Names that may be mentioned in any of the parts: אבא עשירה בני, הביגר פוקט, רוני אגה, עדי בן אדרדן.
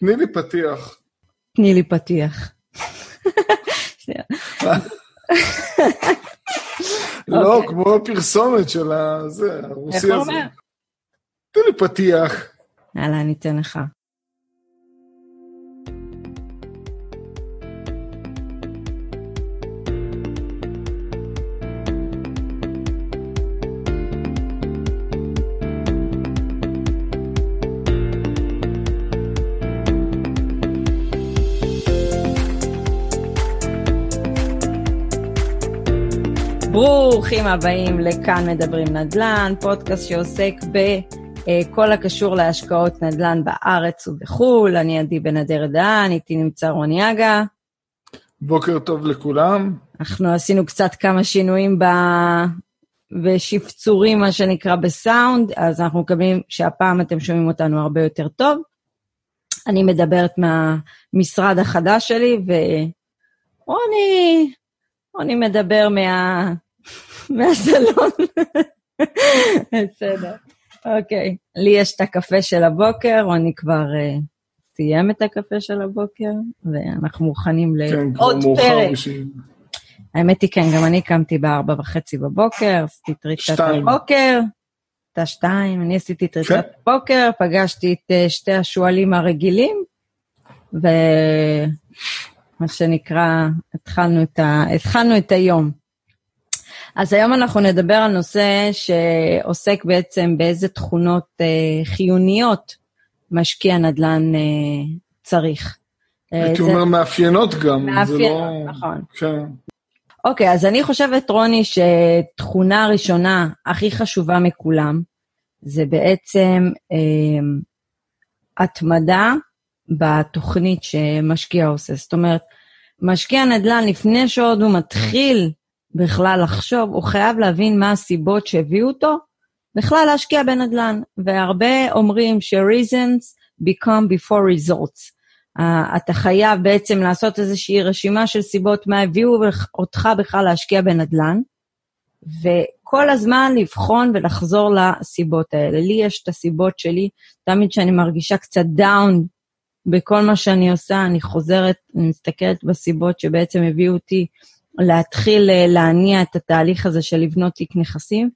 תני לי פתיח. לא, כמו הפרסומת של הזה, הרוסי הזה. תני לי פתיח. יאללה, אני אתן לך. ברוכים הבאים לכאן מדברים נדל"ן, פודקאסט שעוסק בכל הקשור להשקעות נדל"ן בארץ ובחול. אני עדי בן אדרדן, איתי נמצא רוני אגה. בוקר טוב לכולם. אנחנו עשינו כמה שינויים בשפצורים, מה שנקרא בסאונד, אז אנחנו מקווים שהפעם אתם שומעים אותנו הרבה יותר טוב. אני מדברת מהמשרד החדש שלי, ורוני מדבר מהסלון. בסדר. אוקיי. לי יש את הקפה של הבוקר, אני כבר סיים את הקפה של הבוקר, ואנחנו מוכנים לעוד פרק. האמת היא כן, גם אני קמתי ב4:30 בבוקר, עשיתי טריצת הבוקר, אני עשיתי טריצת הבוקר, פגשתי את שתי השואלים הרגילים, ומה שנקרא, התחלנו את היום. אז היום אנחנו נדבר על נושא שעוסק בעצם באיזה תכונות חיוניות משקיע נדל"ן צריך. הייתי אומר מאפיינות גם. מאפיינות, נכון. אוקיי, אז אני חושבת, רוני, שתכונה הראשונה הכי חשובה מכולם, זה בעצם התמדה בתוכנית שמשקיע עושה. זאת אומרת, משקיע נדל"ן לפני שעוד הוא מתחיל, בכלל לחשוב, הוא חייב להבין מה הסיבות שהביאו אותו, בכלל להשקיע בנדל"ן, והרבה אומרים ש-reasons become before results, אתה חייב בעצם לעשות איזושהי רשימה של סיבות מה הביאו אותך בכלל להשקיע בנדל"ן, וכל הזמן לבחון ולחזור לסיבות האלה, לי יש את הסיבות שלי, תמיד שאני מרגישה קצת דאון, בכל מה שאני עושה, אני חוזרת, אני מסתכלת בסיבות שבעצם הביאו אותי, להתחיל להניע את התהליך הזה של לבנות תיק נכסים,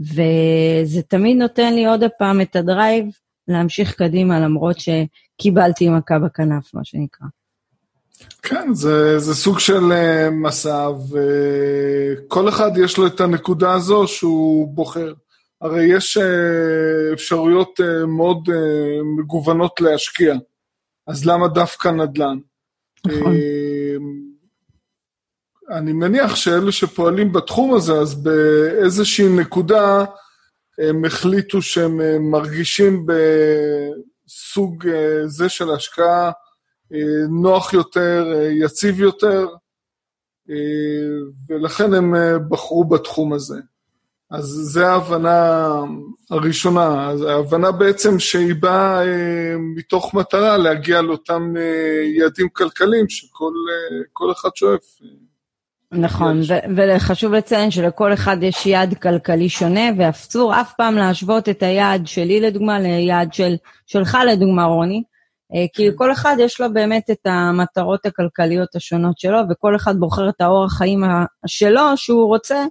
וזה תמיד נותן לי עוד הפעם את הדרייב, להמשיך קדימה, למרות שקיבלתי מכה בכנף, מה שנקרא. כן, זה סוג של מסע, וכל אחד יש לו את הנקודה הזו שהוא בוחר. הרי יש אפשרויות מאוד מגוונות להשקיע, אז למה דווקא נדל"ן? נכון. אני מניח שאלה שפועלים בתחום הזה, אז באיזושהי נקודה הם החליטו שהם מרגישים בסוג זה של השקעה נוח יותר, יציב יותר, ולכן הם בחרו בתחום הזה. אז זה ההבנה הראשונה, אז ההבנה בעצם שהיא באה מתוך מטרה להגיע לאותם יעדים כלכליים שכל אחד שואף. נכון, וחשוב לציין שלכל אחד יש יעד כלכלי שונה, ואסור אף פעם להשוות את היעד שלי לדוגמה ליעד שלך לדוגמה רוני, כי כל אחד יש לו באמת את המטרות הכלכליות השונות שלו, וכל אחד בוחר את האורח החיים שלו שהוא רוצה,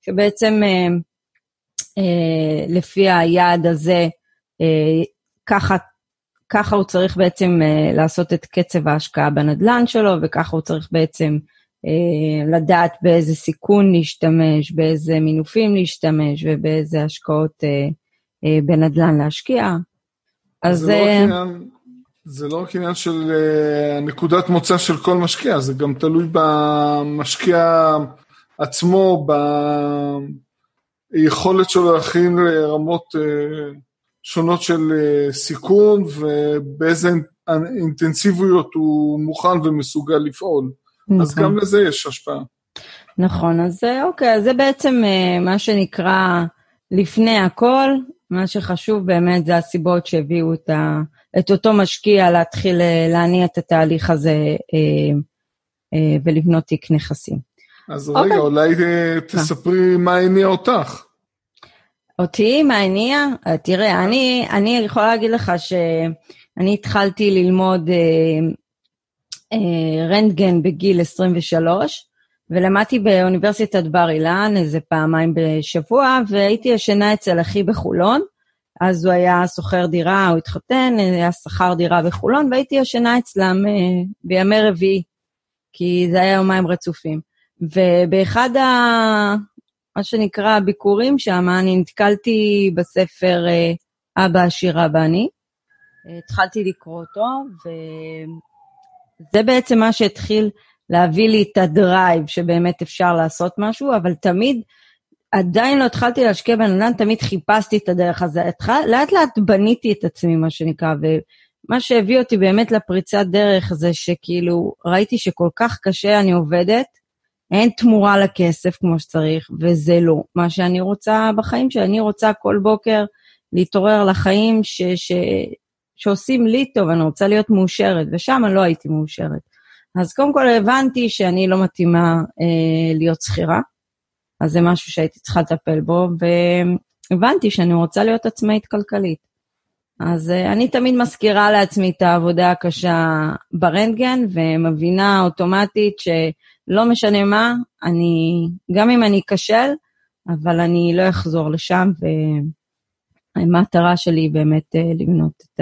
שבעצם לפי היעד הזה, ככה הוא צריך בעצם לעשות את קצב ההשקעה בנדל"ן שלו, וככה הוא צריך בעצם לדעת באיזה סיכון להשתמש, באיזה מינופים להשתמש, ובאיזה השקעות בנדל"ן להשקיע. זה לא רק עניין של נקודת מוצא של כל משקיע, זה גם תלוי במשקיע עצמו, ביכולת שלו להכין לרמות שונות של סיכון, ובאיזה אינטנסיביות הוא מוכן ומסוגל לפעול. אז גם לזה יש השפעה. נכון, אז אוקיי, זה בעצם מה שנקרא לפני הכל, מה שחשוב באמת זה הסיבות שהביאו את אותו משקיע להתחיל להניע את התהליך הזה ולבנות תיק נכסים. אז רגע, אולי תספרי מה הניע אותך. אותי, מה הניע? תראה, אני יכולה להגיד לך אני התחלתי ללמוד רנטגן בגיל 23, ולמדתי באוניברסיטת בר אילן איזה פעמיים בשבוע, והייתי ישנה אצל אחי בחולון, אז הוא היה סוחר דירה, הוא התחתן, היה שכר דירה בחולון, והייתי ישנה אצלם בימי רביעי, כי זה היה יומיים רצופים. ובאחד מה שנקרא הביקורים שם, אני נתקלתי בספר אבא עשירה בני, התחלתי לקרוא אותו, וזה בעצם מה שהתחיל להביא לי את הדרייב, שבאמת אפשר לעשות משהו, אבל תמיד, עדיין לא התחלתי להשקיע בנדל"ן, תמיד חיפשתי את הדרך הזה, לאט לאט בניתי את עצמי, מה שנקרא, ומה שהביא אותי באמת לפריצת דרך, זה שכאילו, ראיתי שכל כך קשה אני עובדת, אין תמורה לכסף כמו שצריך, וזה לא מה שאני רוצה בחיים, שאני רוצה כל בוקר להתעורר לחיים שעושים לי טוב, אני רוצה להיות מאושרת, ושם לא הייתי מאושרת. אז קודם כל הבנתי שאני לא מתאימה להיות שכירה, אז זה משהו שהייתי צריכה לטפל בו, והבנתי שאני רוצה להיות עצמאית כלכלית. אז אני תמיד מזכירה לעצמי את העבודה הקשה ברנטגן, ומבינה אוטומטית שלא משנה מה, גם אם אני אכשל, אבל אני לא אחזור לשם, והמטרה שלי היא באמת לבנות את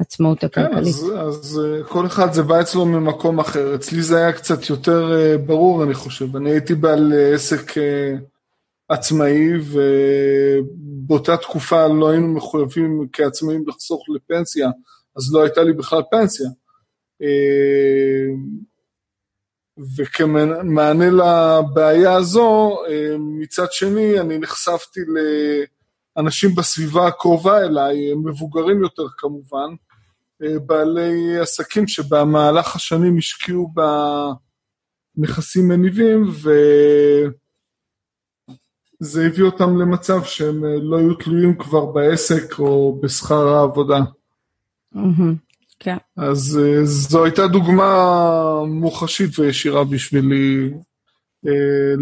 העצמאות הכלכלית. כן, אז כל אחד זה בא אצלו ממקום אחר, אצלי זה היה קצת יותר ברור אני חושב, אני הייתי בעל עסק עצמאי, ובאותה תקופה לא היינו מחויבים כעצמאים לחסוך לפנסיה, אז לא הייתה לי בכלל פנסיה, וכמענה לבעיה הזו, מצד שני אני נחשפתי לאנשים בסביבה הקרובה אליי, מבוגרים יותר כמובן, בעלי עסקים שבמהלך השנים השקיעו בנכסים מניבים, וזה הביא אותם למצב שהם לא היו תלויים כבר בעסק או בשכר העבודה. כן. אז זו הייתה דוגמה מוחשית וישירה בשבילי,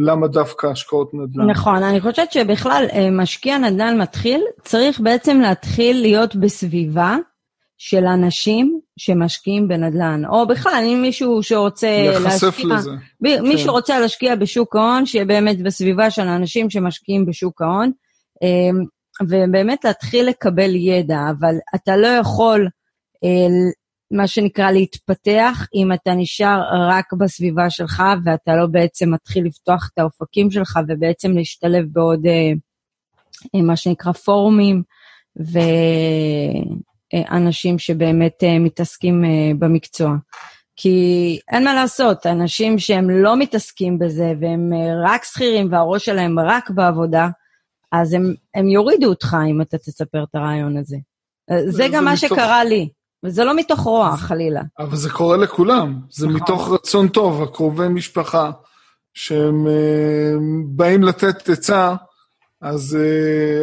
למה דווקא השקעות נדל"ן. נכון, אני חושבת שבכלל משקיע נדל"ן מתחיל, צריך בעצם להתחיל להיות בסביבה של אנשים שמשקיעים בנדל"ן, או בכלל אני מישהו שרוצה להשקיע, מי שרוצה להשקיע בשוק ההון, שיהיה באמת בסביבה של אנשים שמשקיעים בשוק ההון, ובאמת להתחיל לקבל ידע, אבל אתה לא יכול מה שנקרא להתפתח, אם אתה נשאר רק בסביבה שלך, ואתה לא בעצם מתחיל לפתוח את האופקים שלך, ובעצם להשתלב בעוד מה שנקרא פורומים, ואנשים שבאמת מתעסקים במקצוע. כי אין מה לעשות, אנשים שהם לא מתעסקים בזה, והם רק שכירים, והראש שלהם רק בעבודה, אז הם יורידו אותך, אם אתה תספר את הרעיון הזה. זה גם מה שקרה לי. וזה לא מתוך רוע, חלילה. אבל זה קורה לכולם, זה מתוך רצון טוב, הקרובי משפחה, שהם באים לתת עצה, אז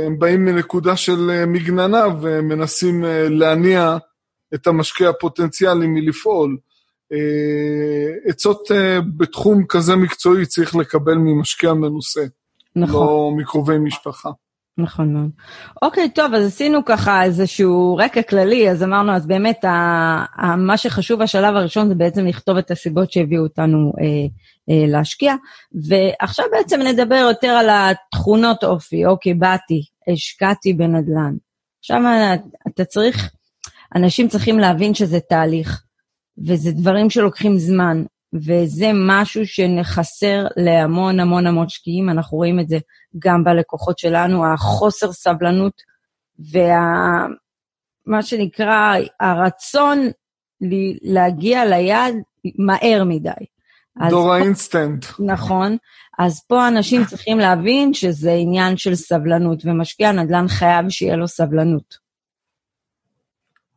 הם באים מנקודה של מגננה, והם מנסים להניע את המשקיע הפוטנציאלי מלפעול. עצות בתחום כזה מקצועי צריך לקבל ממשקיע מנוסה, לא מקרובי משפחה. נכון מאוד. אוקיי, טוב, אז עשינו ככה איזשהו רקע כללי, אז אמרנו, אז באמת, מה שחשוב השלב הראשון זה בעצם לכתוב את הסיבות שהביאו אותנו להשקיע, ועכשיו בעצם נדבר יותר על התכונות אופי, אוקיי, באתי, השקעתי בנדל"ן. עכשיו אתה צריך, אנשים צריכים להבין שזה תהליך, וזה דברים שלוקחים זמן, וזה משהו שנחסר להמון המון המון שקיעים, אנחנו רואים את זה גם בלקוחות שלנו, החוסר סבלנות, ומה שנקרא הרצון להגיע ליד מהר מדי. דור האינסטנט. נכון, אז פה אנשים צריכים להבין שזה עניין של סבלנות, ומשקיע נדל"ן חייב שיהיה לו סבלנות.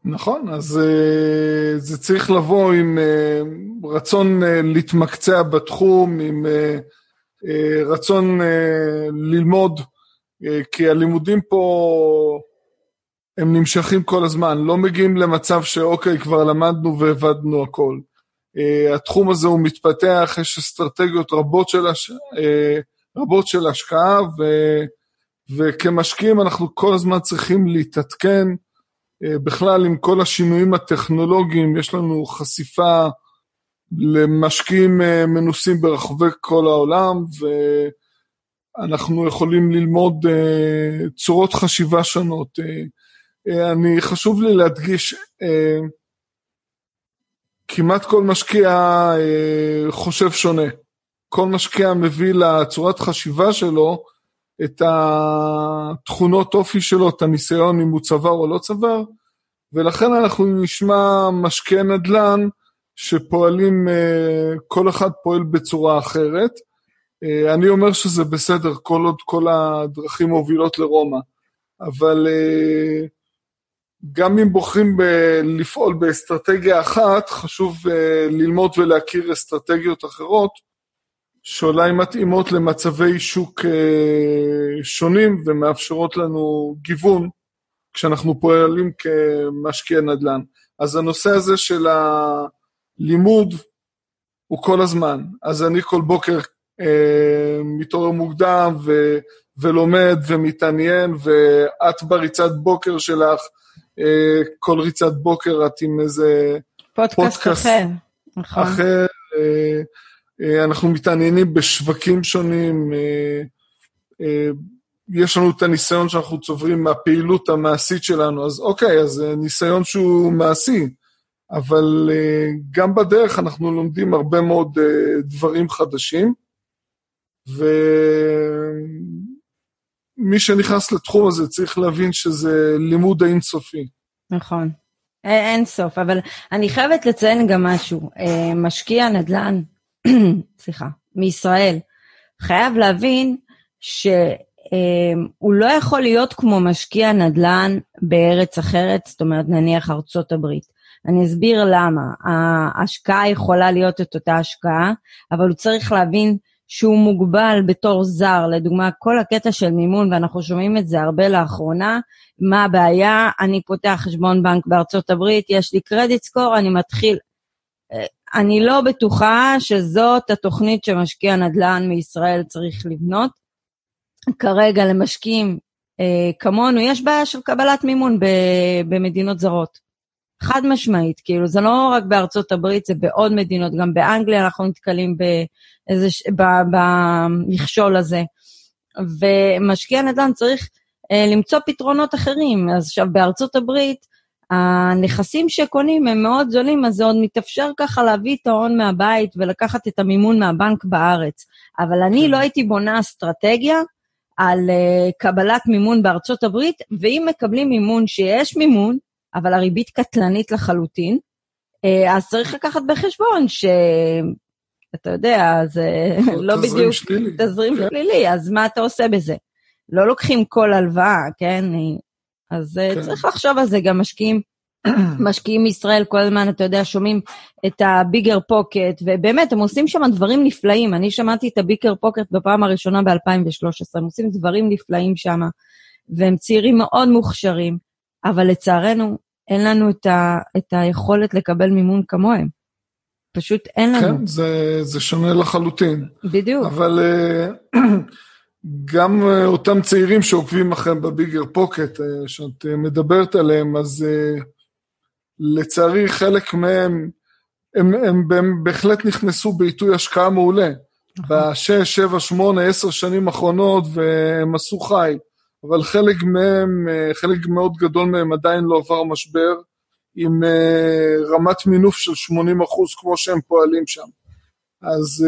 נכון, אז זה צריך לבוא עם רצון להתמקצע בתחום, עם רצון ללמוד, כי הלימודים פה הם נמשכים כל הזמן, לא מגיעים למצב שאוקיי, כבר למדנו והבדנו הכל. התחום הזה הוא מתפתח, יש אסטרטגיות רבות של השקעה, וכמשקיעים אנחנו כל הזמן צריכים להתעדכן, בכלל עם כל השינויים הטכנולוגיים, יש לנו חשיפה למשקיעים מנוסים ברחבי כל העולם, ואנחנו יכולים ללמוד צורות חשיבה שונות. חשוב לי להדגיש, כמעט כל משקיע חושב שונה. כל משקיע מביא לצורת חשיבה שלו את התכונות אופי שלו, את הניסיון אם הוא צבר או לא צבר, ולכן אנחנו נשמע משקיעי נדל"ן שפועלים, כל אחד פועל בצורה אחרת. אני אומר שזה בסדר, כל עוד כל הדרכים מובילות לרומא, אבל גם אם בוחרים לפעול באסטרטגיה אחת, חשוב ללמוד ולהכיר אסטרטגיות אחרות, שאולי מתאימות למצבי שוק שונים, ומאפשרות לנו גיוון, כשאנחנו פועלים כמשקיע נדל"ן. אז הנושא הזה של הלימוד, הוא כל הזמן. אז אני כל בוקר מתעורר מוקדם, ולומד ומתעניין, ואת בריצת בוקר שלך, כל ריצת בוקר את עם איזה פודקאסט אחר. אנחנו מתעניינים בשווקים שונים, יש לנו את הניסיון שאנחנו צוברים מהפעילות המעשית שלנו, אז אוקיי, אז ניסיון שהוא מעשי, אבל גם בדרך אנחנו לומדים הרבה מאוד דברים חדשים, ומי שנכנס לתחום הזה צריך להבין שזה לימוד האינסופי. נכון, אינסוף, אבל אני חייבת לציין גם משהו, משקיע נדל"ן, סליחה, מישראל, חייב להבין שהוא לא יכול להיות כמו משקיע נדל"ן בארץ אחרת, זאת אומרת נניח ארצות הברית. אני אסביר למה, ההשקעה יכולה להיות את אותה השקעה, אבל הוא צריך להבין שהוא מוגבל בתור זר, לדוגמה כל הקטע של מימון, ואנחנו שומעים את זה הרבה לאחרונה, מה הבעיה, אני פותח חשבון בנק בארצות הברית, יש לי קרדיט סקור, אני מתחיל, אני לא בטוחה שזאת התוכנית שמשקיע נדל"ן מישראל צריך לבנות. כרגע למשקיעים כמונו, יש בעיה של קבלת מימון במדינות זרות. חד משמעית, כאילו זה לא רק בארצות הברית, זה בעוד מדינות, גם באנגליה אנחנו נתקלים במכשול הזה. ומשקיע נדל"ן צריך למצוא פתרונות אחרים. אז עכשיו בארצות הברית, הנכסים שקונים הם מאוד זולים, אז זה עוד מתאפשר ככה להביא את ההון מהבית ולקחת את המימון מהבנק בארץ. אבל אני לא הייתי בונה אסטרטגיה על קבלת מימון בארצות הברית, ואם מקבלים מימון שיש מימון, אבל הריבית קטלנית לחלוטין, אז צריך לקחת בחשבון ש... אתה יודע, זה לא בדיוק תזרים שלילי, אז מה אתה עושה בזה? לא לוקחים כל הלוואה, כן? אז צריך לחשוב על זה, גם משקיעים ישראל כל הזמן, אתה יודע, שומעים את הביגר פוקט, ובאמת הם עושים שם דברים נפלאים, אני שמעתי את הביגר פוקט בפעם הראשונה ב-2013, הם עושים דברים נפלאים שם, והם צעירים מאוד מוכשרים, אבל לצערנו אין לנו את היכולת לקבל מימון כמוהם, פשוט אין לנו. כן, זה שונה לחלוטין. בדיוק. אבל... גם אותם צעירים שעוקבים לכם בביגר פוקט, שאת מדברת עליהם, אז לצערי חלק מהם, הם בהחלט נכנסו בעיתוי השקעה מעולה, בשש, שבע, שמונה, 10 שנים האחרונות, והם עשו חי, אבל חלק מהם, חלק מאוד גדול מהם עדיין לא עבר משבר, עם רמת מינוף של 80% כמו שהם פועלים שם. אז...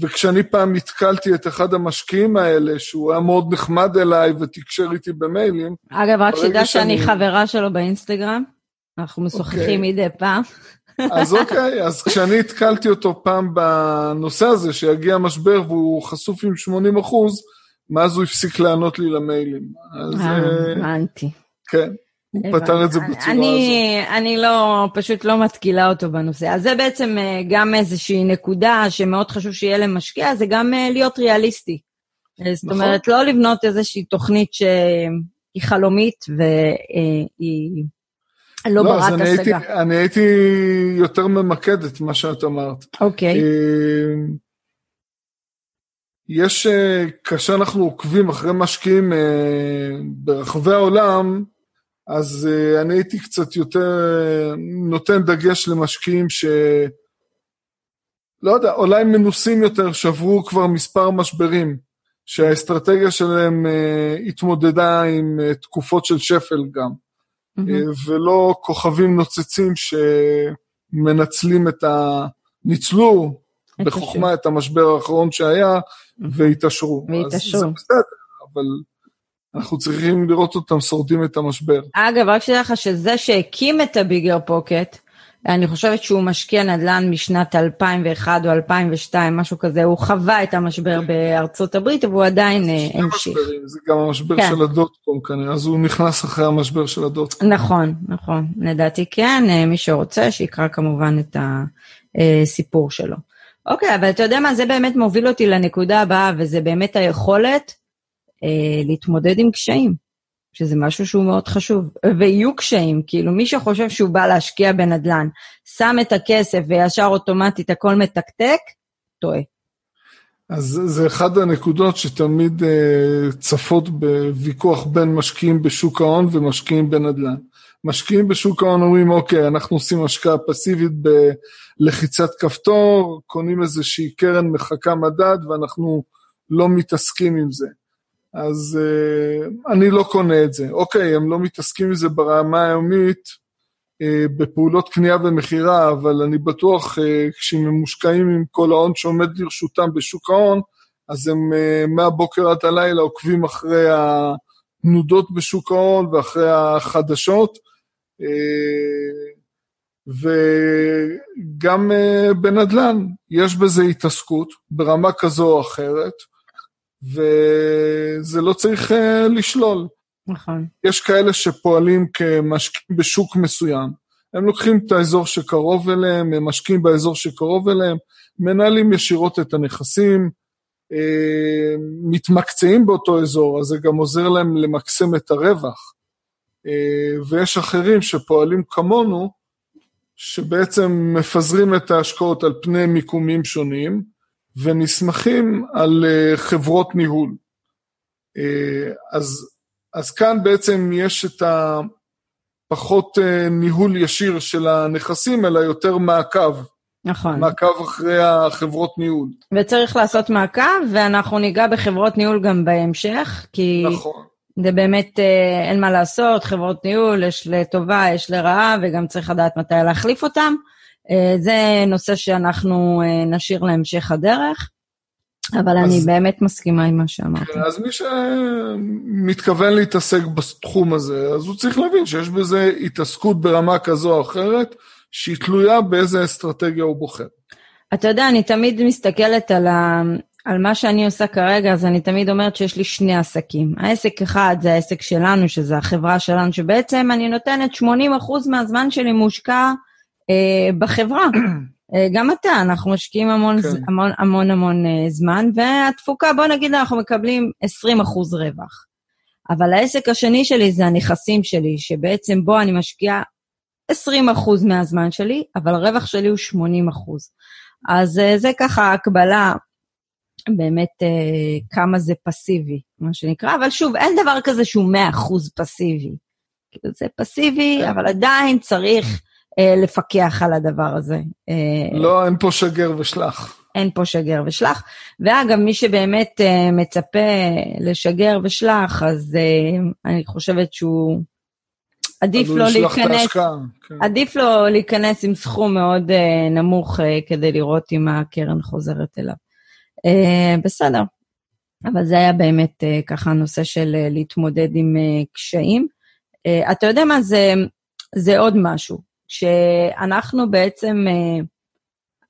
וכשאני פעם התקלתי את אחד המשקיעים האלה, שהוא היה מאוד נחמד אליי ותקשר איתי במיילים. אגב, רק שידע שאני חברה שלו באינסטגרם, אנחנו משוחחים מדי פעם. אז אוקיי, אז כשאני התקלתי אותו פעם בנושא הזה, שיגיע משבר והוא חשוף עם 80%, מאז הוא הפסיק לענות לי למיילים. הבנתי. כן. הוא פתר את זה בצורה הזאת. אני פשוט לא מתקילה אותו בנושא. אז זה בעצם גם איזושהי נקודה שמאוד חשוב שיהיה למשקיע, זה גם להיות ריאליסטי. זאת אומרת, לא לבנות איזושהי תוכנית שהיא חלומית והיא לא ברת השגה. אני הייתי יותר ממקדת מה שאת אמרת. אוקיי. יש, כאשר אנחנו עוקבים אחרי משקיעים ברחבי העולם, אז אני הייתי קצת יותר נותן דגש למשקיעים ש... לא יודע, אולי מנוסים יותר, שברו כבר מספר משברים, שהאסטרטגיה שלהם התמודדה עם תקופות של שפל גם, ולא כוכבים נוצצים שמנצלים את הניצלו, בחוכמה את המשבר האחרון שהיה, והתעשרו. אז זה בסדר, אבל... אנחנו צריכים לראות אותם שורדים את המשבר. אגב, רק שדרך שזה שהקים את הביגר פוקט, אני חושבת שהוא משקיע נדל"ן משנת 2001 או 2002, משהו כזה, הוא חווה את המשבר בארצות הברית, והוא עדיין המשיך. זה גם המשבר של הדוטקום כנראה, אז הוא נכנס אחרי המשבר של הדוטקום. נכון, נכון, לדעתי כן, מי שרוצה שיקרא כמובן את הסיפור שלו. אוקיי, אבל אתה יודע מה, זה באמת מוביל אותי לנקודה הבאה, וזה באמת היכולת, להתמודד עם קשיים, שזה משהו שהוא מאוד חשוב, ויהיו קשיים, כאילו מי שחושב שהוא בא להשקיע בנדלן, שם את הכסף וישר אוטומטית הכל מתקתק, טועה. אז זה אחד הנקודות שתמיד צפות בוויכוח בין משקיעים בשוק ההון ומשקיעים בנדלן. משקיעים בשוק ההון אומרים, אוקיי, אנחנו עושים השקעה פסיבית בלחיצת כפתור, קונים איזושהי קרן מחכה מדד, ואנחנו לא מתעסקים עם זה. אז אני לא קונה את זה. אוקיי, הם לא מתעסקים עם זה ברמה היומית, בפעולות קנייה ומכירה, אבל אני בטוח כשהם מושקעים עם כל ההון שעומד לרשותם בשוק ההון, אז הם מהבוקר עד הלילה עוקבים אחרי הנודות בשוק ההון ואחרי החדשות, וגם בנדל"ן יש בזה התעסקות ברמה כזו או אחרת, וזה לא צריך לשלול. נכון. יש כאלה שפועלים כמשקיעים בשוק מסוים, הם לוקחים את האזור שקרוב אליהם, הם משקיעים באזור שקרוב אליהם, מנהלים ישירות את הנכסים, מתמקצעים באותו אזור, אז זה גם עוזר להם למקסם את הרווח. ויש אחרים שפועלים כמונו, שבעצם מפזרים את ההשקעות על פני מיקומים שונים, ונסמכים על חברות ניהול. אז כאן בעצם יש את הפחות ניהול ישיר של הנכסים, אלא יותר מעקב. נכון. מעקב אחרי החברות ניהול. וצריך לעשות מעקב, ואנחנו ניגע בחברות ניהול גם בהמשך, כי נכון. זה באמת אין מה לעשות, חברות ניהול, יש לטובה, יש לרעה, וגם צריך לדעת מתי להחליף אותם. זה נושא שאנחנו נשאיר להמשך הדרך, אבל אני באמת מסכימה עם מה שאמרתי. כן, אז מי שמתכוון להתעסק בתחום הזה, אז הוא צריך להבין שיש בזה התעסקות ברמה כזו או אחרת, שהיא תלויה באיזה אסטרטגיה הוא בוחר. אתה יודע, אני תמיד מסתכלת על מה שאני עושה כרגע, אז אני תמיד אומרת שיש לי שני עסקים. העסק אחד זה העסק שלנו, שזה החברה שלנו, שבעצם אני נותנת 80% מהזמן שלי מושקע, בחברה, גם אתה, אנחנו משקיעים המון זמן, והתפוקה, בוא נגיד, אנחנו מקבלים 20% רווח. אבל העסק השני שלי זה הנכסים שלי, שבעצם בו אני משקיעה 20% מהזמן שלי, אבל הרווח שלי הוא 80%. אז זה ככה הקבלה, באמת כמה זה פסיבי, מה שנקרא, אבל שוב, אין דבר כזה שהוא 100% פסיבי. זה פסיבי, אבל עדיין צריך לפקח על הדבר הזה. לא, אין פה שגר ושלח. אין פה שגר ושלח, ואגב, מי שבאמת מצפה לשגר ושלח, אז אני חושבת שהוא עדיף לו להיכנס עם סכום מאוד נמוך, כדי לראות אם הקרן חוזרת אליו. בסדר. אבל זה היה באמת ככה נושא של להתמודד עם קשיים. אתה יודע מה, זה עוד משהו. שאנחנו בעצם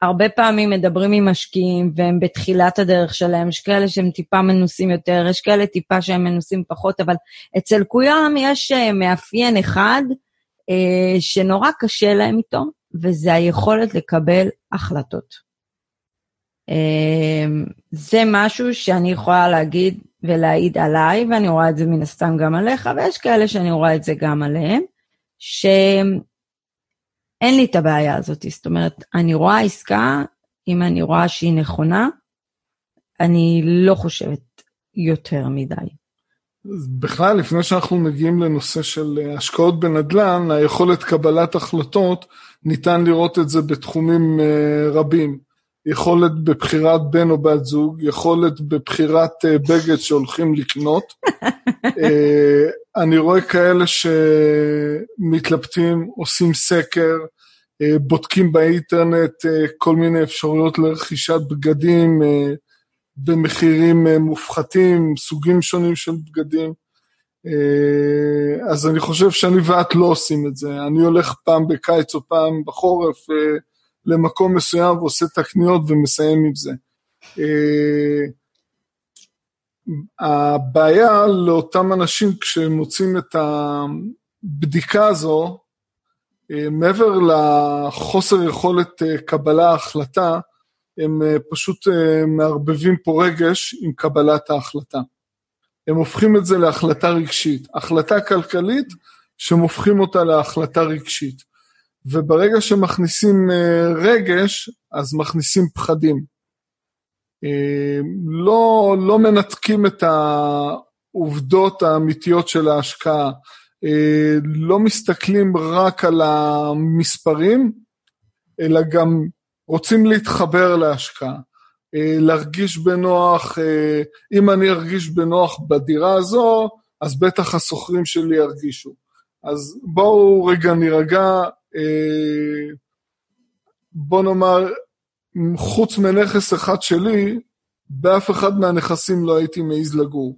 הרבה פעמים מדברים עם משקיעים, והם בתחילת הדרך שלהם, יש כאלה שהם טיפה מנוסים יותר, יש כאלה טיפה שהם מנוסים פחות, אבל אצל כולם יש מאפיין אחד, שנורא קשה להם איתו, וזה היכולת לקבל החלטות. זה משהו שאני יכולה להגיד, ולהעיד עליי, ואני רואה את זה מן הסתם גם עליך, ויש כאלה שאני רואה את זה גם עליהם, אין לי את הבעיה הזאת, זאת אומרת, אני רואה עסקה, אם אני רואה שהיא נכונה, אני לא חושבת יותר מדי. בכלל, לפני שאנחנו מגיעים לנושא של השקעות בנדל"ן, היכולת קבלת החלטות, ניתן לראות את זה בתחומים רבים. יכולת בבחירת בן או בת זוג, יכולת בבחירת בגד שהולכים לקנות. אני רואה כאלה שמתלבטים, עושים סקר, בודקים באינטרנט כל מיני אפשרויות לרכישת בגדים, במחירים מופחתים, סוגים שונים של בגדים. אז אני חושב שאני ואת לא עושים את זה. אני הולך פעם בקיץ או פעם בחורף למקום מסוים ועושה את הקניות ומסיים עם זה. הבעיה לאותם אנשים כשהם מוצאים את הבדיקה הזו, מעבר לחוסר יכולת קבלה ההחלטה, הם פשוט מערבבים פה רגש עם קבלת ההחלטה. הם הופכים את זה להחלטה רגשית. החלטה כלכלית שהם הופכים אותה להחלטה רגשית. וברגע שמכניסים רגש, אז מכניסים פחדים. לא מנתקים את העובדות האמיתיות של ההשקעה. לא מסתכלים רק על המספרים, אלא גם רוצים להתחבר להשקעה, להרגיש בנוח. אם אני ארגיש בנוח בדירה הזו, אז בטח הסוחרים שלי ירגישו. אז בואו רגע נירגע, בוא נאמר, חוץ מנכס אחד שלי, באף אחד מהנכסים לא הייתי מעיז לגור.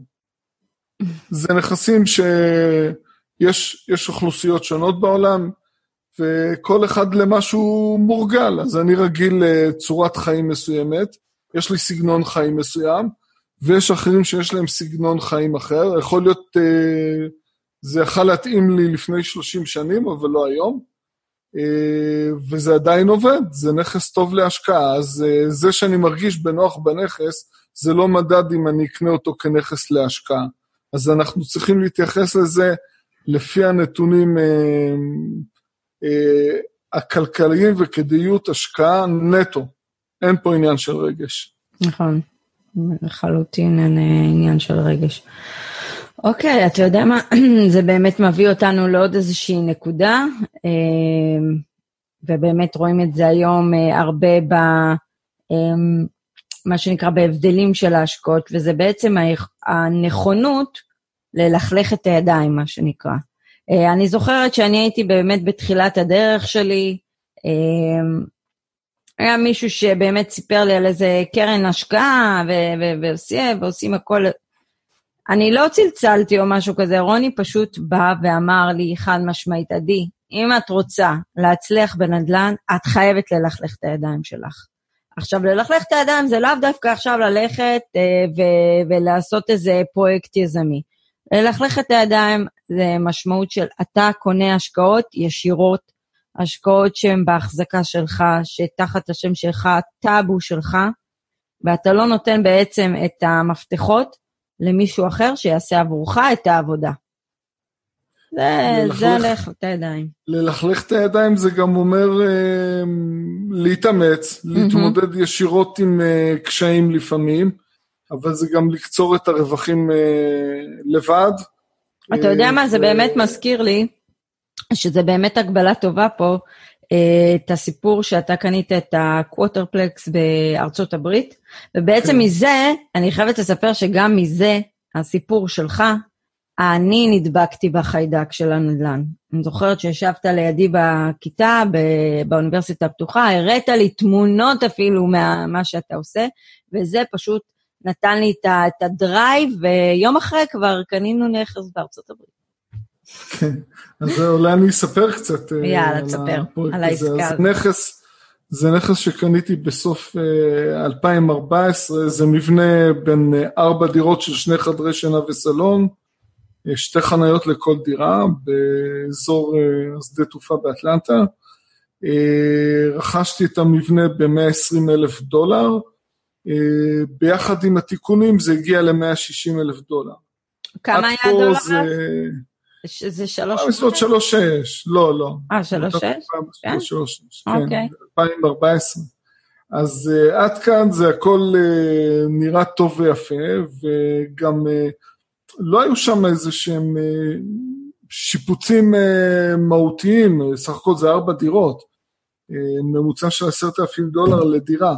זה נכסים שיש אוכלוסיות שונות בעולם, וכל אחד למשהו מורגל, אז אני רגיל לצורת חיים מסוימת, יש לי סגנון חיים מסוים, ויש אחרים שיש להם סגנון חיים אחר, יכול להיות, זה יכול להתאים לי לפני 30 שנים, אבל לא היום, וזה עדיין עובד, זה נכס טוב להשקעה, אז זה שאני מרגיש בנוח בנכס, זה לא מדד אם אני אקנה אותו כנכס להשקעה, אז אנחנו צריכים להתייחס לזה, לפי הנתונים הכלכליים וכדאיות השקעה נטו. אין פה עניין של רגש. נכון. לחלוטין אין עניין של רגש. אוקיי, אתה יודע מה? זה באמת מביא אותנו לעוד איזושהי נקודה, ובאמת רואים את זה היום הרבה במה שנקרא בהבדלים של ההשקעות, וזה בעצם הנכונות ללכלך את הידיים, מה שנקרא. אני זוכרת שאני הייתי באמת בתחילת הדרך שלי, היה מישהו שבאמת סיפר לי על איזה קרן השקעה, ועושים הכל, אני לא צלצלתי או משהו כזה, רוני פשוט בא ואמר לי חד משמעית, עדי, אם את רוצה להצליח בנדל"ן, את חייבת ללכלך את הידיים שלך. עכשיו ללכלך את הידיים זה לאו דווקא עכשיו ללכת ולעשות איזה פרויקט יזמי. ללכלך את הידיים זה משמעות של אתה קונה השקעות ישירות, השקעות שהן בהחזקה שלך, שתחת השם שלך, טאבו שלך, ואתה לא נותן בעצם את המפתחות למישהו אחר שיעשה עבורך את העבודה. זה ללכלך את הידיים. ללכלך את הידיים זה גם אומר להתאמץ, להתמודד ישירות עם קשיים לפעמים, אבל זה גם לקצור את הרווחים לבד. אתה יודע מה, זה באמת מזכיר לי, שזה באמת הגבלה טובה פה, את הסיפור שאתה קנית את הקוואטרפלקס בארצות הברית, ובעצם מזה, אני חייבת לספר שגם מזה, הסיפור שלך, אני נדבקתי בחיידק של הנדל"ן. אני זוכרת שישבת לידי בכיתה, באוניברסיטה הפתוחה, הראת לי תמונות אפילו מה שאתה עושה, וזה פשוט נתן לי את הדרייב, ויום אחרי כבר קנינו נכס בארצות הברית. כן, אז אולי אני אספר קצת. יאללה, תספר על העסקה. זה נכס שקניתי בסוף 2014, זה מבנה בין 4 דירות של 2 חדרי שינה וסלון, 2 חניות לכל דירה, באזור שדה תעופה באטלנטה. רכשתי את המבנה ב$120,000, ביחד עם התיקונים זה הגיע ל$160,000. כמה היה הדולר? זה 3.6, לא. 3.6? כן, 2014. אז עד כאן זה הכל נראה טוב ויפה, וגם לא היו שם איזה שהם שיפוצים מהותיים, סך הכל זה 4 דירות, ממוצע של $10,000 לדירה,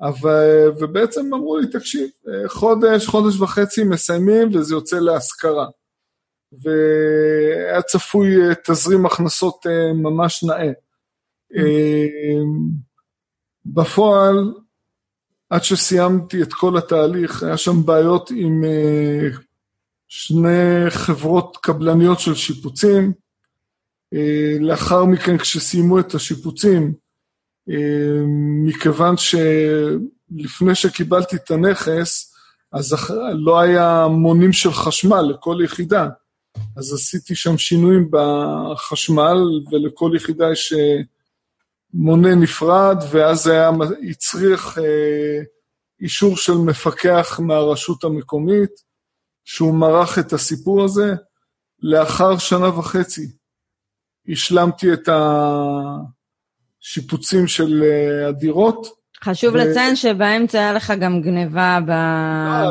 אבל, ובעצם אמרו לי, תקשיב, חודש וחצי מסיימים, וזה יוצא להשכרה, והיה צפוי תזרים הכנסות ממש נאה, בפועל, עד שסיימתי את כל התהליך, היה שם בעיות עם 2 חברות קבלניות של שיפוצים, לאחר מכן כשסיימו את השיפוצים, מכיוון שלפני שקיבלתי את הנכס, אז לא היה מונים של חשמל לכל יחידה, אז עשיתי שם שינויים בחשמל, ולכל יחידה יש מונה נפרד, ואז היה יצריך אישור של מפקח מהרשות המקומית, שהוא מרח את הסיפור הזה. לאחר 1.5 שנה, השלמתי את השיפוצים של הדירות. חשוב לציין שבאמצע היה לך גם גניבה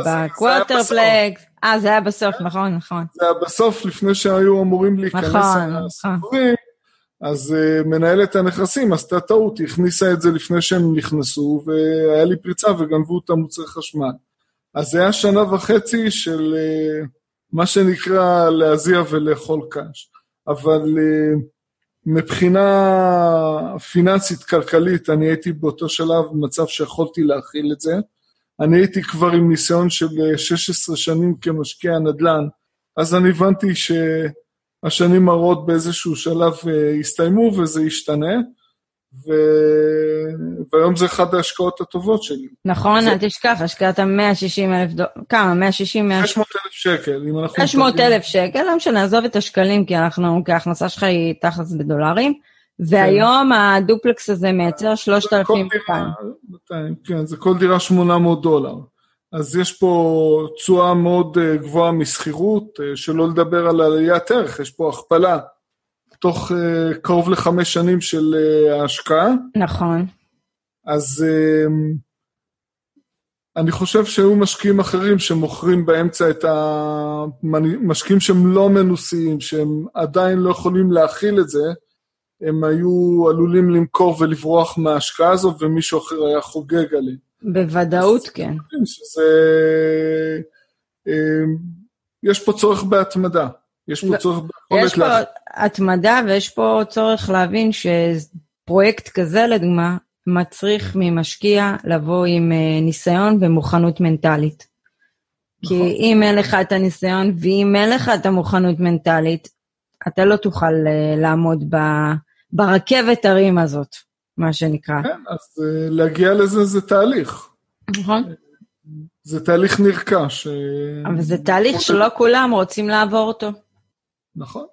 בקוואטרפלקס. זה היה בסוף, נכון. זה היה בסוף, לפני שהיו אמורים להיכנס הסיפורים, אז מנהלת הנכסים עשתה טעות, הכניסה את זה לפני שהם נכנסו, והיה לי פריצה וגנבו את המוצרי חשמל. אז זה היה 1.5 שנה של מה שנקרא להזיע ולאכול קש. אבל מבחינה פיננסית כלכלית, אני הייתי באותו שלב במצב שיכולתי להכיל את זה. אני הייתי כבר עם ניסיון של 16 שנים כמשקיע הנדל"ן, אז אני הבנתי שהשנים הרעות באיזשהו שלב הסתיימו וזה ישתנה, והיום זה אחד ההשקעות הטובות שלי. נכון, אל תשכח, השקעת 160,000 דולר, כמה? 600,000 שקל. 600,000 שקל, לא משנה, עזוב את השקלים, כי ההכנסה שלך היא תחס בדולרים, והיום הדופלקס הזה מייצר 3,200. כן, זה כל דירה $800, אז יש פה תשואה מאוד גבוהה מסחירות, שלא לדבר על עליית ערך, יש פה הכפלה, תוך קרוב ל5 שנים של ההשקעה. נכון. אז אני חושב שהיו משקיעים אחרים שמוכרים באמצע את המשקיעים שהם לא מנוסים, שהם עדיין לא יכולים להכיל את זה, הם היו עלולים למכור ולברוח מההשקעה הזו, ומישהו אחר היה חוגג עליהם. בוודאות כן. שזה, יש פה צורך בהתמדה. יש פה צורך בהתמדה. התמדה, ויש פה צורך להבין שפרויקט כזה, לדוגמה, מצריך ממשקיע לבוא עם ניסיון ומוכנות מנטלית. נכון. כי אם אין לך את הניסיון, ואם אין לך את המוכנות מנטלית, אתה לא תוכל לעמוד ברכבת הרים הזאת, מה שנקרא. כן, אז להגיע לזה זה תהליך. נכון. זה תהליך נרכש. אבל זה תהליך שלא כולם רוצים לעבור אותו. נכון.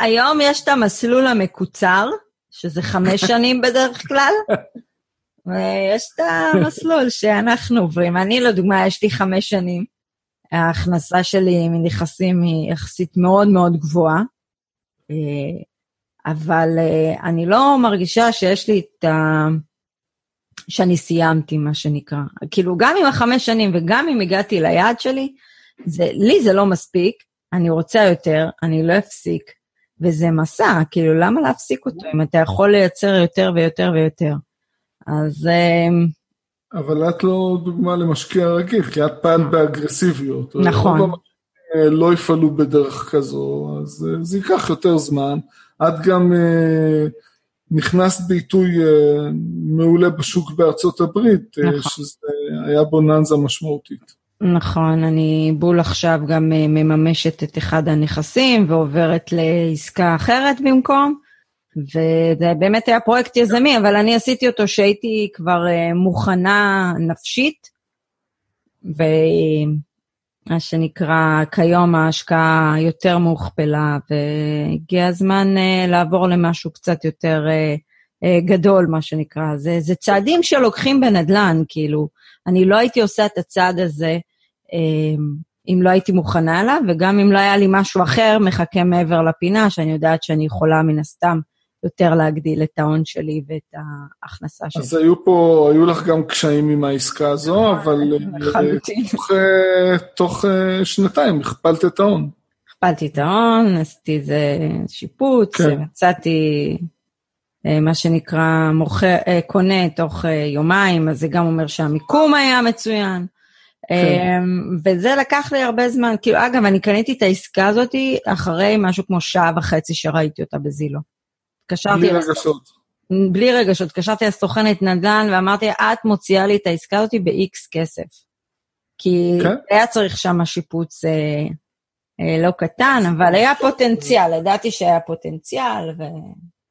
היום יש את המסלול המקוצר, שזה 5 שנים בדרך כלל, ויש את המסלול שאנחנו עוברים. אני לדוגמה, יש לי 5 שנים, ההכנסה שלי מנכסים היא יחסית מאוד מאוד גבוהה, אבל אני לא מרגישה שיש לי את ה... שאני סיימתי מה שנקרא. כאילו גם עם 5 שנים וגם אם הגעתי ליעד שלי, לי זה לא מספיק, אני רוצה יותר, אני לא אפסיק, וזה מסע, כאילו למה להפסיק אותו, אם אתה יכול לייצר יותר ויותר ויותר, אז... אבל את לא דוגמה למשקיע רגיל, כי את פעלת באגרסיביות. נכון. לא יפעלו בדרך כזו, אז זה ייקח יותר זמן, את גם נכנסת בעיתוי מעולה בשוק בארצות הברית, שזה היה בוננזה משמעותית. נכון, אני בול עכשיו גם מממשת את אחד הנכסים, ועוברת לעסקה אחרת במקום, וזה באמת היה פרויקט יזמי, אבל אני עשיתי אותו שהייתי כבר מוכנה נפשית, ומה שנקרא כיום ההשקעה יותר מוכפלה, והגיע הזמן לעבור למשהו קצת יותר גדול, מה שנקרא. זה צעדים שלוקחים בנדלן, כאילו, אני לא הייתי עושה את הצעד הזה, אם לא הייתי מוכנה עליו, וגם אם לא היה לי משהו אחר, מחכה מעבר לפינה, שאני יודעת שאני יכולה מן הסתם יותר להגדיל את ההון שלי ואת ההכנסה שלי. אז היו לך גם קשיים עם העסקה הזו, אבל תוך שנתיים הכפלת את ההון. הכפלתי את ההון, עשיתי איזה שיפוץ, מצאתי מה שנקרא קונה תוך יומיים, אז זה גם אומר שהמיקום היה מצוין. וזה לקח לי הרבה זמן, כאילו אגב אני קניתי את העסקה הזאת אחרי משהו כמו 1.5 שעה שראיתי אותה בזילו. בלי רגשות. בלי רגשות, קשרתי לסוכנת נדל"ן ואמרתי, את מוציאה לי את העסקה הזאת ב-X כסף. כי היה צריך שם שיפוץ לא קטן, אבל היה פוטנציאל, ידעתי שהיה פוטנציאל.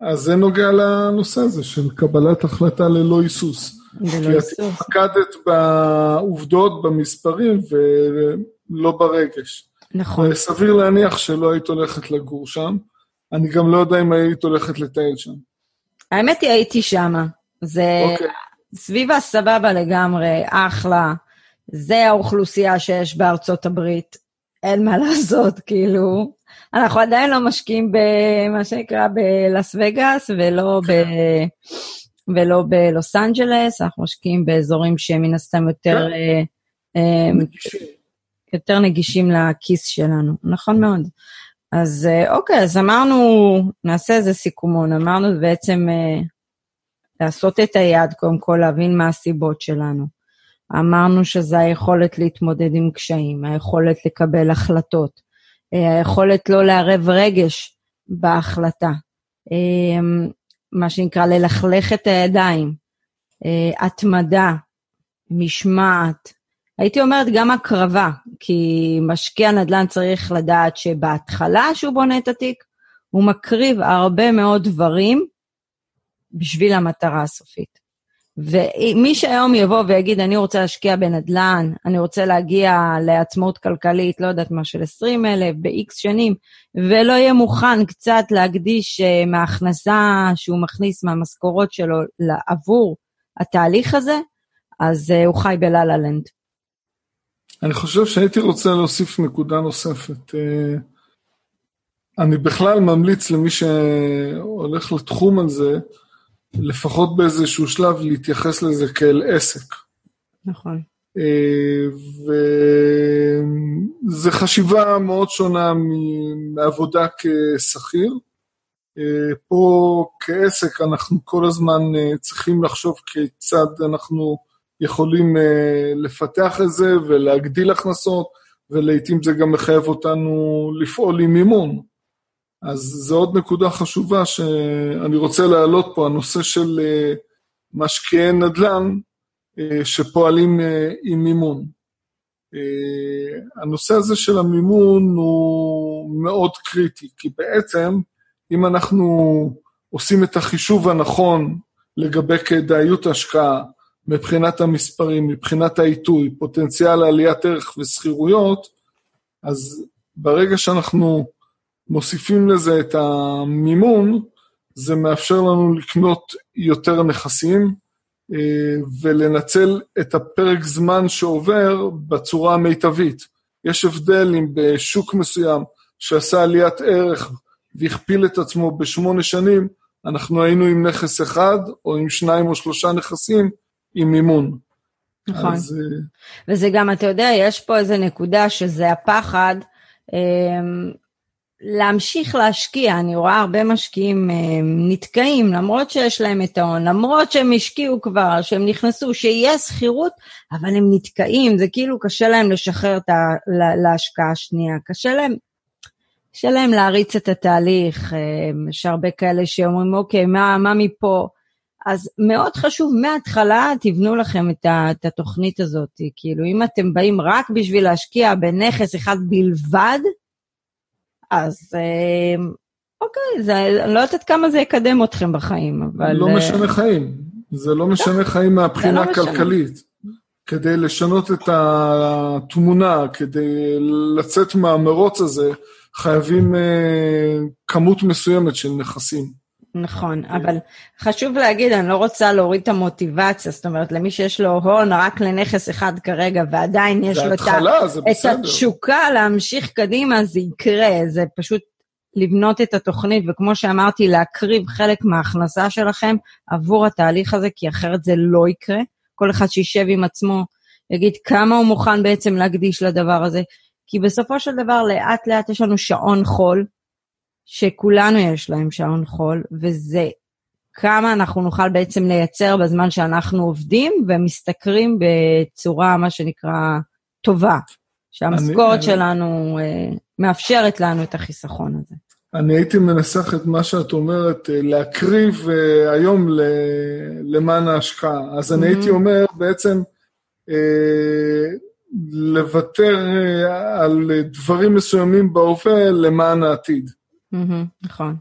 אז זה נוגע לנושא הזה של קבלת החלטה ללא היסוס. כי את התמקדת בעובדות, במספרים, ולא ברגש. נכון. סביר להניח שלא היית הולכת לגור שם, אני גם לא יודע אם היית הולכת לטייל שם. האמת היא, הייתי שם. זה סביבה סבבה לגמרי, אחלה. זה האוכלוסייה שיש בארצות הברית. אין מה לעשות, כאילו. אנחנו עדיין לא משקיעים במה שנקרא בלס וגאס, ולא בלוס אנג'לס, אנחנו משקיעים באזורים שמן הסתם יותר נגישים לכיס שלנו. נכון מאוד. אז אוקיי, אז אמרנו, נעשה איזה סיכומון, אמרנו בעצם לעשות את היד, קודם כל להבין מה הסיבות שלנו. אמרנו שזה היכולת להתמודד עם קשיים, היכולת לקבל החלטות, היכולת לא לערב רגש בהחלטה, מה שנקרא ללכלך את הידיים, התמדה, משמעת, הייתי אומרת גם הקרבה, כי משקיע נדל"ן צריך לדעת שבהתחלה שהוא בונה את התיק, הוא מקריב הרבה מאוד דברים בשביל המטרה הסופית. ומי שהיום יבוא ויגיד, אני רוצה להשקיע בנדל"ן, אני רוצה להגיע לעצמאות כלכלית, לא יודעת מה, של 20,000 ב-X שנים, ולא יהיה מוכן קצת להקדיש מההכנסה שהוא מכניס מהמשכורות שלו לעבור התהליך הזה, אז הוא חי בללה-לנד. אני חושב שהייתי רוצה להוסיף נקודה נוספת. אני בכלל ממליץ למי שהולך לתחום על זה, לפחות באיזשהו שלב להתייחס לזה כאל עסק. נכון. וזה חשיבה מאוד שונה מעבודה כשכיר. פה כעסק אנחנו כל הזמן צריכים לחשוב כיצד אנחנו יכולים לפתח את זה ולהגדיל הכנסות, ולעיתים זה גם מחייב אותנו לפעול עם מימון. אז זו עוד נקודה חשובה שאני רוצה להעלות פה, הנושא של משקיעי נדל"ן שפועלים עם מימון. הנושא הזה של המימון הוא מאוד קריטי, כי בעצם אם אנחנו עושים את החישוב הנכון לגבי כדאיות ההשקעה, מבחינת המספרים, מבחינת העיתוי, פוטנציאל עליית ערך וסחירויות, אז ברגע שאנחנו מוסיפים לזה את המימון, זה מאפשר לנו לקנות יותר נכסים, ולנצל את הפרק זמן שעובר בצורה המיטבית. יש הבדל אם בשוק מסוים שעשה עליית ערך והכפיל את עצמו ב8 שנים, אנחנו היינו עם נכס אחד, או עם 2 או 3 נכסים, עם מימון. נכון. אז, וזה גם, אתה יודע, יש פה איזה נקודה שזה הפחד להמשיך להשקיע. אני רואה הרבה משקיעים נתקעים, למרות שיש להם את ההון, למרות שהם השקיעו כבר, שהם נכנסו, שיהיה סחירות, אבל הם נתקעים, זה כאילו קשה להם לשחרר את להשקעה השנייה, קשה להם להריץ את התהליך, יש הרבה כאלה שאומרים, אוקיי, מה מפה? אז מאוד חשוב, מההתחלה תבנו לכם את התוכנית הזאת, כאילו אם אתם באים רק בשביל להשקיע בנכס אחד בלבד, אז אוקיי, זה, אני לא יודעת כמה זה יקדם אתכם בחיים, אבל... לא משנה חיים, זה לא משנה חיים מהבחינה הכלכלית, כדי לשנות את התמונה, כדי לצאת מהמרוץ הזה, חייבים כמות מסוימת של נכסים. נכון, אבל חשוב להגיד, אני לא רוצה להוריד את המוטיבציה, זאת אומרת, למי שיש לו הון רק לנכס אחד כרגע, ועדיין יש לו את התשוקה להמשיך קדימה, זה יקרה, זה פשוט לבנות את התוכנית, וכמו שאמרתי, להקריב חלק מההכנסה שלכם עבור התהליך הזה, כי אחרת זה לא יקרה. כל אחד שישב עם עצמו, יגיד כמה הוא מוכן בעצם להקדיש לדבר הזה, כי בסופו של דבר לאט לאט יש לנו שעון חול, שכולנו יש להם שעון חול, וזה כמה אנחנו נוכל בעצם לייצר בזמן שאנחנו עובדים, ומשתכרים בצורה מה שנקרא טובה, שהמשכורת שלנו מאפשרת לנו את החיסכון הזה. אני הייתי מנסח את מה שאת אומרת, להקריב היום למען ההשקעה, אז אני הייתי אומר בעצם, לוותר על דברים מסוימים בהווה למען העתיד. נכון.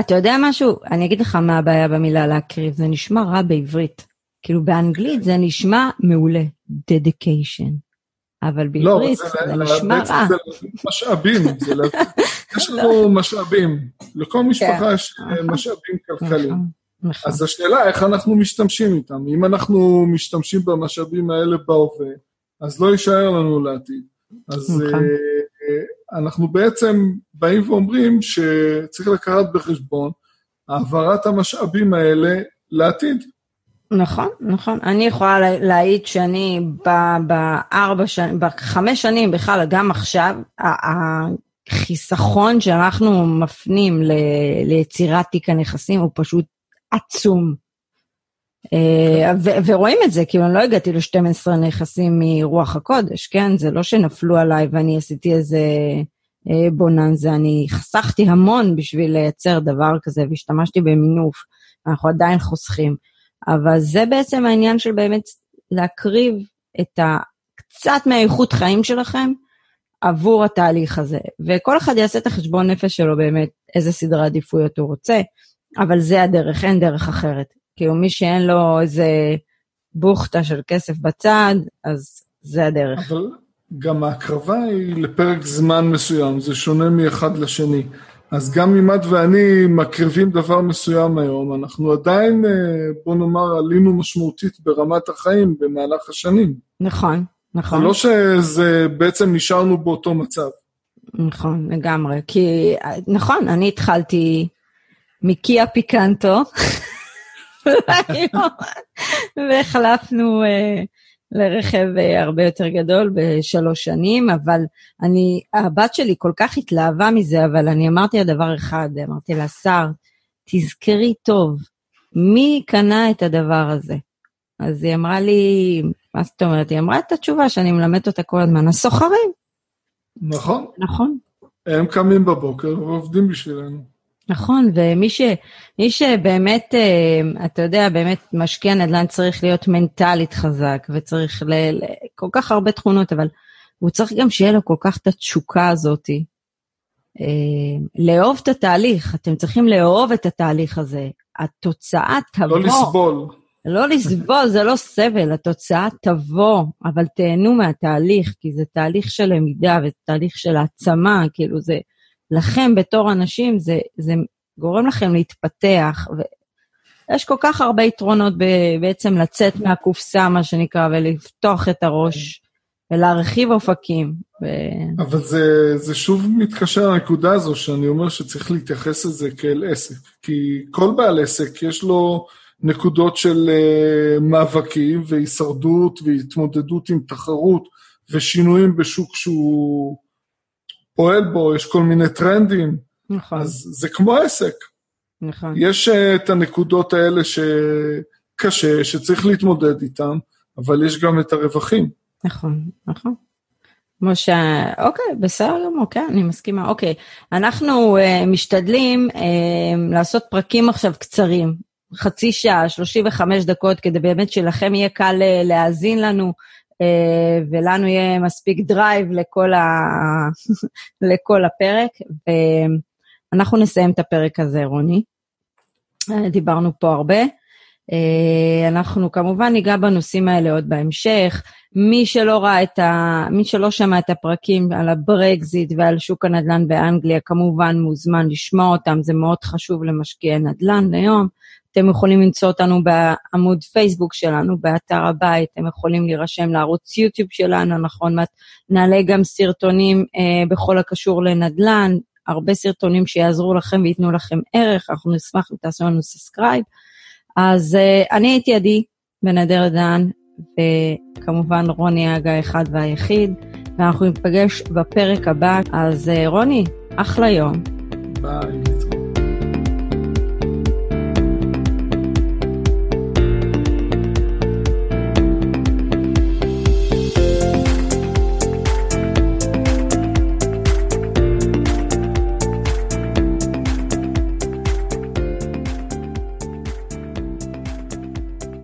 אתה יודע משהו? אני אגיד לך מה הבעיה במילה להקריב, זה נשמע רע בעברית. כאילו באנגלית זה נשמע מעולה, dedication. אבל בעברית זה נשמע רע. זה משאבים. יש לנו משאבים. לכל משפחה יש משאבים כלכליים. אז השאלה איך אנחנו משתמשים איתם. אם אנחנו משתמשים במשאבים האלה בהווה, אז לא יישאר לנו לעתיד. אז אנחנו בעצם באים ואומרים שצריך לקחת בחשבון העברת המשאבים האלה לעתיד. נכון, נכון. אני יכולה להעיד שאני בחמש שנים, בכלל גם עכשיו, החיסכון שאנחנו מפנים ליצירת תיק הנכסים הוא פשוט עצום. ורואים את זה, כאילו אני לא הגעתי ל-12 נכסים מרוח הקודש, כן? זה לא שנפלו עליי ואני עשיתי איזה בוננזה, אני חסכתי המון בשביל לייצר דבר כזה, והשתמשתי במינוף, אנחנו עדיין חוסכים, אבל זה בעצם העניין של באמת להקריב את קצת מהאיכות חיים שלכם, עבור התהליך הזה, וכל אחד יעשה את החשבון נפש שלו באמת, איזה סדרה עדיפויות הוא רוצה, אבל זה הדרך, אין דרך אחרת. כאילו מי שאין לו איזה בוכתה של כסף בצד, אז זה הדרך. אבל גם ההקרבה היא לפרק זמן מסוים, זה שונה מאחד לשני. אז גם אם את ואני מקריבים דבר מסוים היום, אנחנו עדיין, בוא נאמר, עלינו משמעותית ברמת החיים במהלך השנים. נכון, נכון. לא שזה בעצם נשארנו באותו מצב. נכון, לגמרי. כי, נכון, אני התחלתי מקיה פיקנטו, והחלפנו לרכב הרבה יותר גדול ב3 שנים, אבל הבת שלי כל כך התלהבה מזה, אבל אני אמרתי הדבר אחד, אמרתי לה, שר, תזכרי טוב, מי קנה את הדבר הזה? אז היא אמרה לי, מה זאת אומרת? היא אמרה את התשובה שאני מלמדת אותה כל הזמן, הסוחרים. נכון. נכון. הם קמים בבוקר ועובדים בשבילנו. נכון, ומי שבאמת, אתה יודע, באמת משקיע נדל"ן צריך להיות מנטלית חזק, וצריך כל כך הרבה תכונות, אבל הוא צריך גם שיהיה לו כל כך את התשוקה הזאת, לאהוב את התהליך, אתם צריכים לאהוב את התהליך הזה, התוצאה תבוא. לא לסבול. לא לסבול, זה לא סבל, התוצאה תבוא, אבל תהנו מהתהליך, כי זה תהליך של למידה, וזה תהליך של העצמה, כאילו זה... לכם בתור אנשים, זה גורם לכם להתפתח, ויש כל כך הרבה יתרונות בעצם לצאת מהקופסה, מה שנקרא, ולפתוח את הראש, ולהרחיב אופקים. אבל זה שוב מתקשר לנקודה הזו, שאני אומר שצריך להתייחס לזה כאל עסק, כי כל בעל עסק יש לו נקודות של מאבקים, והישרדות, והתמודדות עם תחרות, ושינויים בשוק שהוא... פועל בו, יש כל מיני טרנדים, נכון. אז זה כמו עסק. נכון. יש את הנקודות האלה שקשה, שצריך להתמודד איתם, אבל יש גם את הרווחים. נכון, נכון. משה, אוקיי, בסדר גם, אוקיי, אני מסכימה, אוקיי. אנחנו משתדלים לעשות פרקים עכשיו קצרים, חצי שעה, 35 דקות, כדי באמת שלכם יהיה קל להאזין לנו, ולנו יהיה מספיק דרייב לכל הפרק, ואנחנו נסיים את הפרק הזה, רוני. דיברנו פה הרבה. אנחנו כמובן ניגע בנושאים האלה עוד בהמשך. מי שלא שמע את הפרקים על הברקזיט ועל שוק הנדל"ן באנגליה, כמובן מוזמן לשמוע אותם, זה מאוד חשוב למשקיעי נדל"ן היום. אתם יכולים למצוא אותנו בעמוד פייסבוק שלנו, באתר הבית, אתם יכולים להירשם לערוץ יוטיוב שלנו, נכון, נעלה גם סרטונים בכל הקשור לנדל"ן, הרבה סרטונים שיעזרו לכם ויתנו לכם ערך, אנחנו נשמח אם תעשו לנו סאבסקרייב. אז אני הייתי עדי בן אדרדן, וכמובן רוני אגה אחד והיחיד, ואנחנו נפגש בפרק הבא. אז רוני, אחלה יום. ביי.